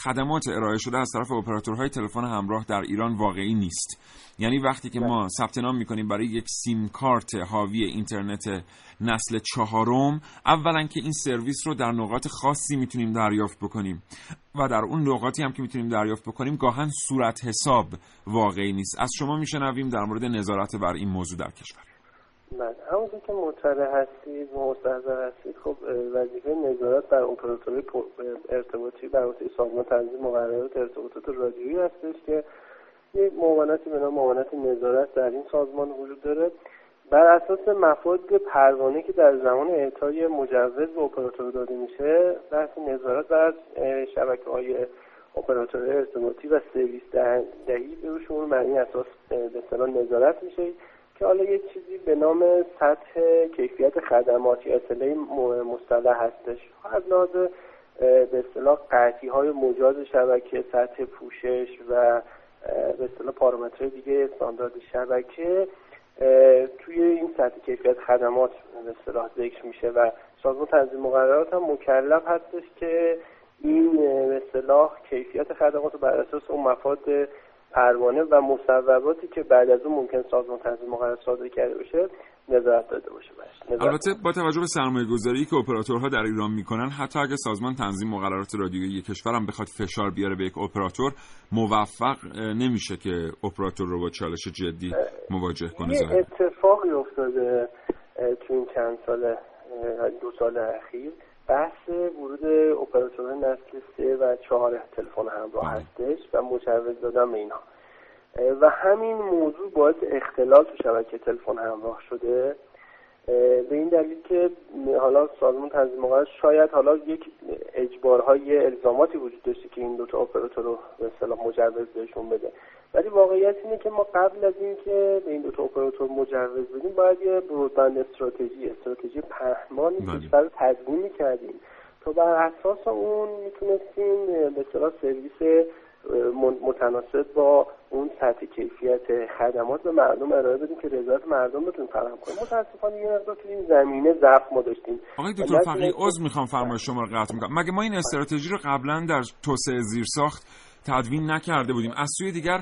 خدمات ارائه شده از طرف اپراتورهای تلفن همراه در ایران واقعی نیست. یعنی وقتی که ما ثبت نام می‌کنیم برای یک سیم کارت حاوی اینترنت نسل 4، اولا که این سرویس رو در نقاط خاصی می‌تونیم دریافت بکنیم و در اون نقاطی هم که می‌تونیم دریافت بکنیم گاهن صورت حساب واقعی نیست. از شما می‌شنویم در مورد نظارت بر این موضوع در کشور. بله، همونطور که مستحضر هستید، خب وظیفه نظارت بر اپراتورهای ارتباطی بر اساس سازمان تنظیم مقررات و ارتباطات رادیویی هستش که یک معاونتی به نام معاونت نظارت در این سازمان وجود داره. بر اساس مفاد پروانه که در زمان اعطای مجوز به اپراتور داده میشه، بحث نظارت بر شبکه‌های اپراتورهای ارتباطی و سرویس دهی به شمول معنی اساس به اصطلاح نظارت میشه که حالا یه چیزی به نام سطح کیفیت خدمات یا اس ال ای مصطلح هستش. از لحاظ به اصطلاح قطعی‌های مجاز شبکه، سطح پوشش و به اصطلاح پارامترهای دیگه استاندارد شبکه توی این سطح کیفیت خدمات به اصطلاح ذکر میشه و سازمان تنظیم مقررات هم مکلف هستش که این به اصطلاح کیفیت خدمات رو بر اساس اون مفاد پروانه و مصوباتی که بعد از اون ممکن سازمان تنظیم مقررات صادر کرده باشه نظارت داده باشه باشه. البته با توجه به سرمایه‌گذاری که اپراتورها در ایران میکنن، حتی اگه سازمان تنظیم مقررات رادیویی کشور هم بخواد فشار بیاره به یک اپراتور، موفق نمیشه که اپراتور رو با چالش جدی مواجه کنه. یه اتفاقی افتاده تو این چند سال، 2 سال اخیر، بحث ورود اپراتورهای نسل 3 و 4 تلفن همراه هستش و مجوز دادن به اینا و همین موضوع باعث اختلال تو شبکه تلفن همراه شده به این دلیل که حالا سازمان تنظیم مقررات شاید حالا یک اجبارهای الزاماتی وجود داشته که این 2 تا اپراتور رو به اصطلاح مجوز بهشون بده، ولی واقعیت اینه که ما قبل از این که به این 2 تا اپراتور مجوز بدیم باید یه برودبند استراتژی پهنای کشور رو تدوین می‌کردیم تا بر اساس اون میتونستیم به اصطلاح سرویس متناسب با اون سطح کیفیت خدمات به مردم ارائه بدیم که رضایت مردم بتونیم فراهم کنیم. متاسفانه یه مقدار تو این زمینه ضعف ما داشتیم. آقای دکتر فقیهی، عذر میخوام فرمایش شما رو قطع میکنم. مگه ما این استراتژی رو قبلا در توسعه زیرساخت تدوین نکرده بودیم؟ از سوی دیگر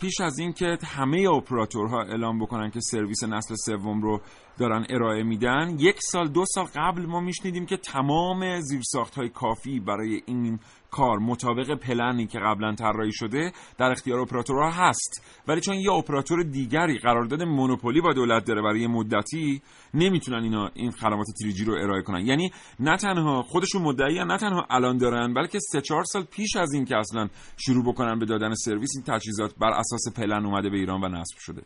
پیش از این که همه اپراتورها اعلام بکنن که سرویس نسل 3 رو دارن ارائه میدن، 1 سال 2 سال قبل ما میشنیدیم که تمام زیرساخت‌های کافی برای این کار مطابق پلنی که قبلا طراحی شده در اختیار اپراتورها هست، ولی چون یه اپراتور دیگری قرارداد مونوپولی با دولت داره برای مدتی، نمیتونن اینا این خدمات 3G رو ارائه کنن. یعنی نه تنها خودشون مدعیان، نه تنها الان دارن، بلکه 3-4 سال پیش از این که اصلا شروع بکنن به دادن سرویس، این تجهیزات بر اساس پلن اومده به ایران و نصب شده.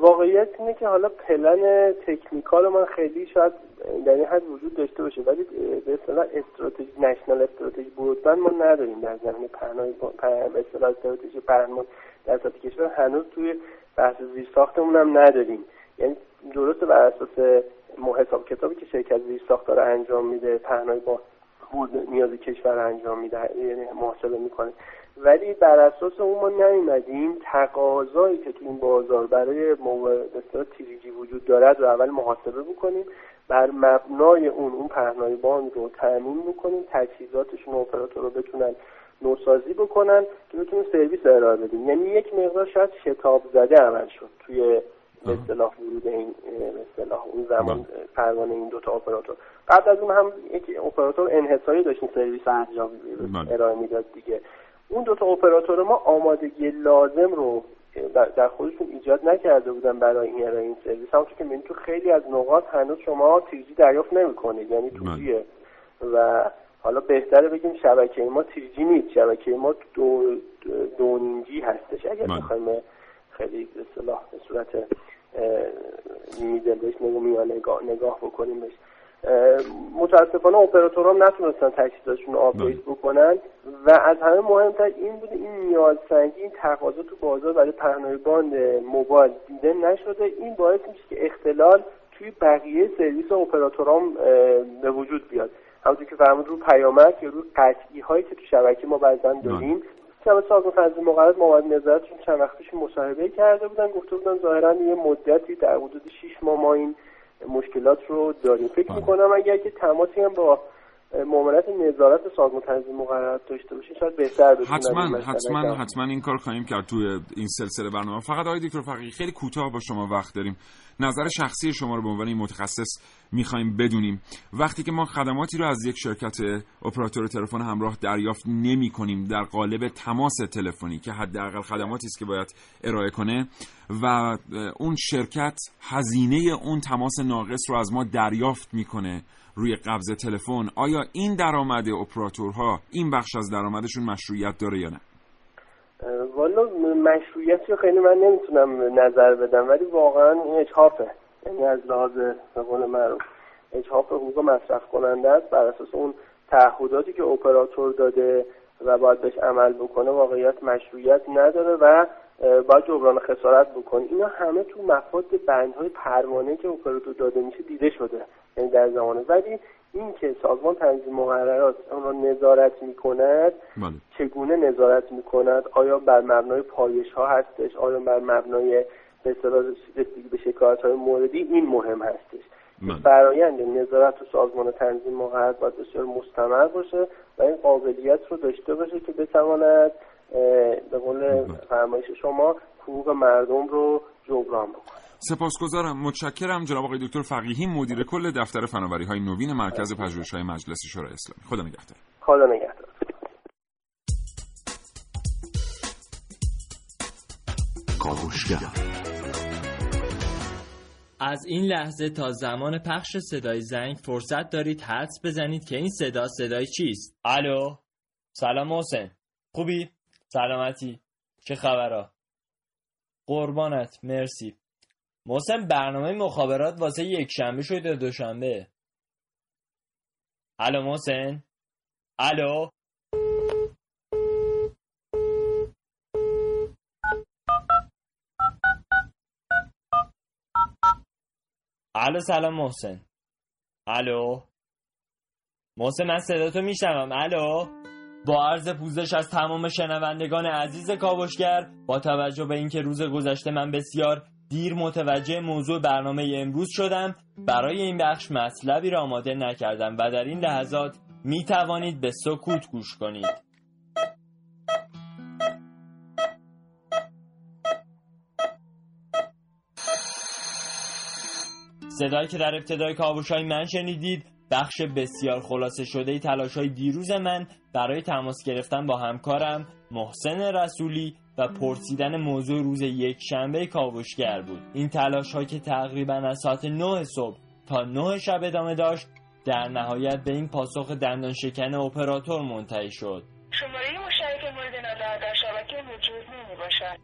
واقعیت اینه که حالا پلن تکنیکال رو من خیلی شاید در این حد وجود داشته باشه، ولی به اصطلاح استراتژی نشنال استراتژی برودبند ما نداریم در زمینه پهنای به اصطلاح استراتژی پهنای در سطح کشور هنوز توی بحث زیرساختمون هم نداریم. یعنی درسته بر اساس حساب کتابی که شرکت زیرساخت داره انجام میده، پهنای با نیاز کشور انجام میده، یعنی محاسبه میکنه، ولی بر اساس اون ما نیومدیم تقاضایی که تو این بازار برای مثلا تی جی وجود دارد رو اول محاسبه بکنیم، بر مبنای اون پهنای باند رو تامین میکنیم، تجهیزاتشون اپراتور رو بتونن نوسازی بکنن که بتونن سرویس ارائه بدیم. یعنی یک مقدار شاید شتاب زده عمل شد توی به اصطلاح ورود این به اصطلاح اون زمان پروانه این دوتا اپراتور. قبل از اون هم یک اپراتور انحصاری داشتیم سرویس انجام ارائه میداد دیگه. اون دوتا اپراتور ما آمادگی لازم رو در خودشون ایجاد نکرده بودن برای این ارائه این سرویس، همونطور که می‌بینید تو خیلی از نقاط هنوز شما تی جی دریافت نمی‌کنید، یعنی توزیعه و حالا بهتره بگیم شبکه ما تی جی نیست، شبکه ما دونینجی هستش. اگر بخوایم خیلی به اصطلاح به صورت میدل بهش نگاه بکنیم بهش، متاسفانه اپراتورها هم نتونستن تجهیزاتشون رو آپدیت بکنن و از همه مهمتر این بوده این نیازسنجی این تقاضا تو بازار برای پهنای باند موبایل دیده نشده. این باعث میشه که اختلال توی بقیه سرویس اپراتورها هم به وجود بیاد، همونطور که فرمود رو پیامک یا رو قطعی هایی که تو شبکه ما بعضا داریم. سازمان تنظیم مقررات معاون نظارتشون چند وقت پیش مصاحبه کرده بودن، گفته بودن ظاهرا یه مدتی در حدود 6 ماه ما این مشکلات رو داریم. فکر می‌کنم اگر که تماسی هم با معاونت نظارت سازمان تنظیم مقررات داشته باشین شاید بهتر بشه. حتما این کار خواهیم کرد توی این سلسله برنامه. فقط آقای دکتر فقیهی خیلی کوتاه با شما وقت داریم، نظر شخصی شما رو به عنوان متخصص می‌خوایم بدونیم. وقتی که ما خدماتی رو از یک شرکت اپراتور تلفن همراه دریافت نمی‌کنیم در قالب تماس تلفنی که حداقل خدماتی است که باید ارائه کنه و اون شرکت هزینه اون تماس ناقص رو از ما دریافت می‌کنه روی قبض تلفن، آیا این درآمد اپراتورها این بخش از درآمدشون مشروعیت داره یا نه؟ والا مشروعیتی خیلی من نمیتونم نظر بدم، ولی واقعا این اجحافه، یعنی از لحاظ به قول معروف اجحاف حقوق مصرف کننده است بر اساس اون تعهداتی که اپراتور داده و باید بهش عمل بکنه. واقعیت مشروعیت نداره و باید جبران خسارت بکنه. اینا همه تو مفاد بندهای پروانه که اپراتور داده میشه دیده شده یعنی در زمانه، ولی این که سازمان تنظیم مقررات اون را نظارت میکند چگونه نظارت میکند؟ آیا بر مبنای پایش ها هستش؟ آیا بر مبنای به اصطلاح رسیدگی به شکایات های موردی؟ این مهم هستش. فرآیند نظارت و سازمان تنظیم مقررات باید بسیار مستمر باشه و این قابلیت رو داشته باشه که بتواند به قول فرمایش شما حقوق مردم رو جبران بکنه. سپاسگزارم، متشکرم. جناب آقای دکتر فقیهی، مدیر کل دفتر فناوری‌های نوین مرکز پژوهش‌های مجلس شورای اسلامی. خدا نگهدار. خدا نگهدار. کاوشگر. از این لحظه تا زمان پخش صدای زنگ فرصت دارید حدس بزنید که این صدا صدای چیست. الو، سلام محسن، خوبی؟ سلامتی؟ چه خبرها؟ قربانت، مرسی. محسن برنامه مخابرات واسه یک شنبه شده دوشنبه. الو محسن، الو. الو سلام محسن، الو محسن، من صداتو میشنوم. الو. با عرض پوزش از تمام شنوندگان عزیز کاوشگر، با توجه به اینکه روز گذشته من بسیار دیر متوجه موضوع برنامه امروز شدم، برای این بخش مطلبی را آماده نکردم و در این لحظات می توانید به سکوت گوش کنید. صدایی که در ابتدای کاوش‌های من شنیدید بخش بسیار خلاصه شده تلاش‌های دیروز من برای تماس گرفتن با همکارم محسن رسولی و پرسیدن موضوع روز یک شنبه کاوشگر بود. این تلاش‌ها که تقریباً از ساعت 9 صبح تا 9 شب ادامه داشت، در نهایت به این پاسخ دندان شکن اپراتور منتهی شد. شماره مشترک مورد نظر در شبکه موجود نمی‌باشد. باشد.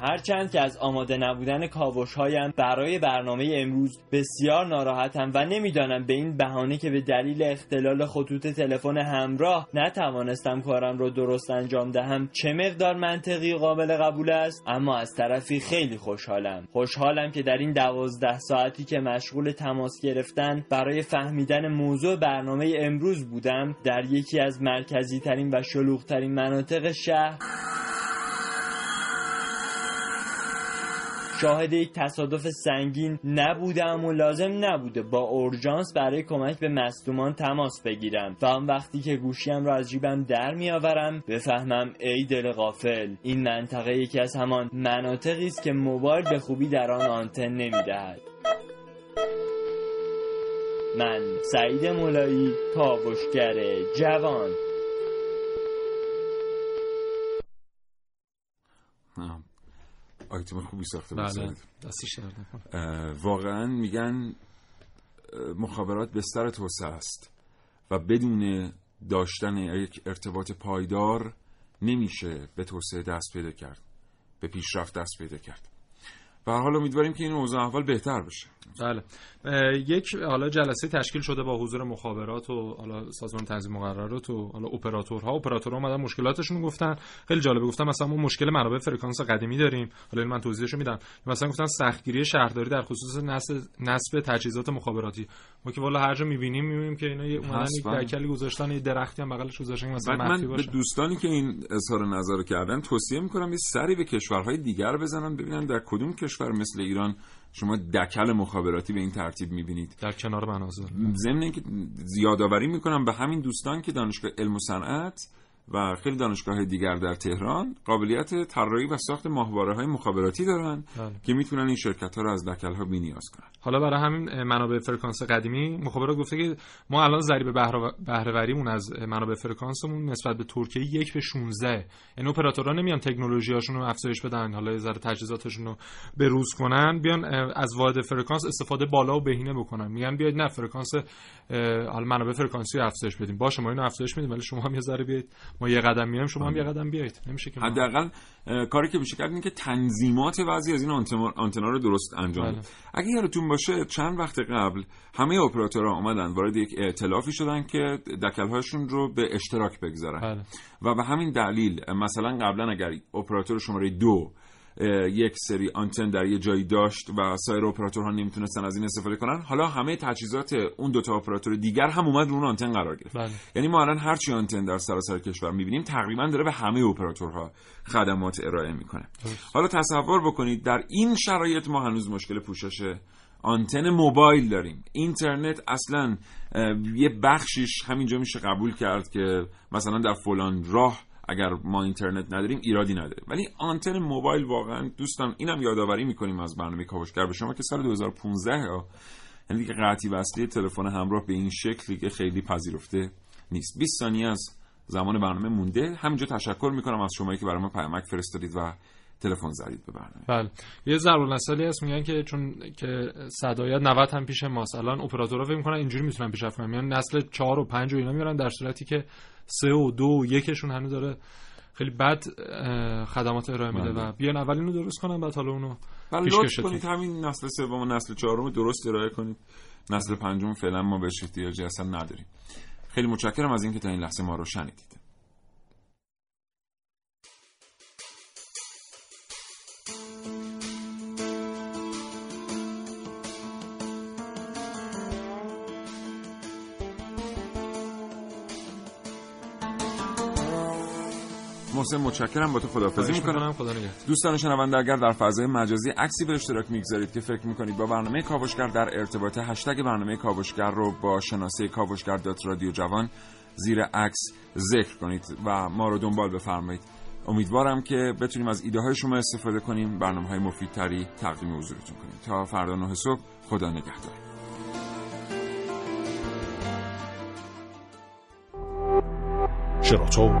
هرچند که از آماده نبودن کاوش‌هایم برای برنامه امروز بسیار ناراحتم و نمیدانم به این بهانه که به دلیل اختلال خطوط تلفن همراه نتوانستم کارم را درست انجام دهم چه مقدار منطقی قابل قبول است، اما از طرفی خیلی خوشحالم که در این 12 ساعتی که مشغول تماس گرفتن برای فهمیدن موضوع برنامه امروز بودم، در یکی از مرکزی ترین و شلوغ ترین مناطق شهر شاهد یک تصادف سنگین نبودم و لازم نبوده با اورژانس برای کمک به مصدومان تماس بگیرم و آن وقتی که گوشیم را از جیبم در میآورم بفهمم ای دل غافل، این منطقه یکی از همان مناطقی است که موبایل به خوبی در آن آنتن نمیدهد. من سعید مولایی، کاوشگر جوان. آیتم خوبی ساخته بسید، واقعا میگن مخابرات بستر توسعه است و بدون داشتن یک ارتباط پایدار نمیشه به توسعه دست پیدا کرد، به پیشرفت دست پیدا کرد. به هر حال امیدواریم که این اوضاع احوال بهتر بشه. بله. یک حالا جلسه تشکیل شده با حضور مخابرات و حالا سازمان تنظیم مقررات و حالا اپراتورها اومدن مشکلاتشون گفتن. خیلی جالبه، گفتن مثلا ما مشکل منابع فرکانس قدیمی داریم. حالا من توضیحشو میدم. مثلا گفتن سختگیری شهرداری در خصوص نصب تجهیزات مخابراتی. ما که والا هر جا میبینیم که اینا اومدن یک دکلی گذاشتن، یه درختی هم بغلش گذاشتن مثلا مخفی باشه. من به دوستانی که این اظهار نظر کردن توصیه می‌کنم یه سری به کشورهای دیگر بزنن ببینن در کدوم کشور مثل ایران شما دکل مخابراتی به این ترتیب می‌بینید در کنار مناظر. ضمن اینکه یادآوری می‌کنم به همین دوستان که دانشگاه علم و صنعت و خیلی دانشگاه‌های دیگر در تهران قابلیت طراحی و ساخت ماهواره‌های مخابراتی دارن که می‌تونن این شرکت‌ها رو از دکل‌ها بی‌نیاز کنن. حالا برای همین منابع فرکانس قدیمی مخابرات گفته که ما الان ضریب بهره‌وریمون از منابع فرکانسمون نسبت به ترکیه 1/16. این اپراتورها نمیان تکنولوژی‌هاشون رو افزایش بدن، حالا یه ذره تجهیزاتشون رو به روز کنن، بیان از واحد فرکانس استفاده بالا و بهینه بکنن. میگن بیاید نه فرکانس حالا منابع فرکانسی رو افزایش بدیم. باشه ما اینو افزایش میدیم ولی شما هم یه ذره بیاید، ما یه قدم میایم شما هم یه قدم بیایید. نمیشه که حداقل کاری که میشه کرد این که تنظیمات وضعی از این آنتنا رو درست انجام بده. اگه یادتون باشه چند وقت قبل همه اپراتورها اومدن وارد یک ائتلافی شدن که دکل‌هاشون رو به اشتراک بگذارن. بله. و به همین دلیل مثلا قبلا اگر اپراتور شماره 2 یک سری آنتن در یه جایی داشت و سایر اپراتورها نمیتونستن از این استفاده کنن، حالا همه تجهیزات اون دوتا اپراتور دیگر هم اومد رو اون آنتن قرار گرفت. بله. یعنی ما الان هرچی آنتن در سراسر کشور میبینیم تقریبا داره به همه اپراتورها خدمات ارائه میکنه. حالا تصور بکنید در این شرایط ما هنوز مشکل پوشش آنتن موبایل داریم. اینترنت اصلا یه بخشیش همینجا میشه قبول کرد که مثلا در فلان راه اگر ما اینترنت نداریم ایرادی نداره، ولی آنتن موبایل واقعا دوستان اینم یادآوری میکنیم از برنامه کاوشگر به شما که سال 2015 یعنی دیگه قطعی وصلی تلفن همراه به این شکلی که خیلی پذیرفته نیست. 20 ثانیه از زمان برنامه مونده، همینجا تشکر میکنم از شمایی که برای ما پیامک فرستادید و تلفن زدید به برنامه. بله. یه ضرب‌المثلی هست میگن که چون که صدایت 90 هم پیش ماست، الان اپراتورها فکر میکنن اینجوری میتونن پیشرفت کنن، میان نسل 4 و 5 و اینا میارن، در صورتی که 3 و 2 و 1شون هنوز داره خیلی بد خدمات ارائه میده و بیان اول اینو درست کنن بعد حالا اونو پیشکش کنید. همین نسل 3 و نسل 4 رو درست ارائه کنید، نسل 5 رو فعلا ما بهش احتیاجی اصلا نداریم. خیلی متشکرم از اینکه تا این لحظه ما رو شنیدید. محسن متشکرم، با تو خداحافظی می‌کنم. خدا نگهدار. دوستان شنونده اگر در فضای مجازی عکسی به اشتراک می‌گذارید که فکر می‌کنید با برنامه کاوشگر در ارتباط، هشتگ برنامه کاوشگر رو با شناسه kavashgar.radiojavan زیر عکس ذکر کنید و ما رو دنبال بفرمایید. امیدوارم که بتونیم از ایده‌های شما استفاده کنیم، برنامه‌های مفیدتری تقدیم حضورتون کنیم. تا فردا 9 صبح خدا نگهدار. شنوتو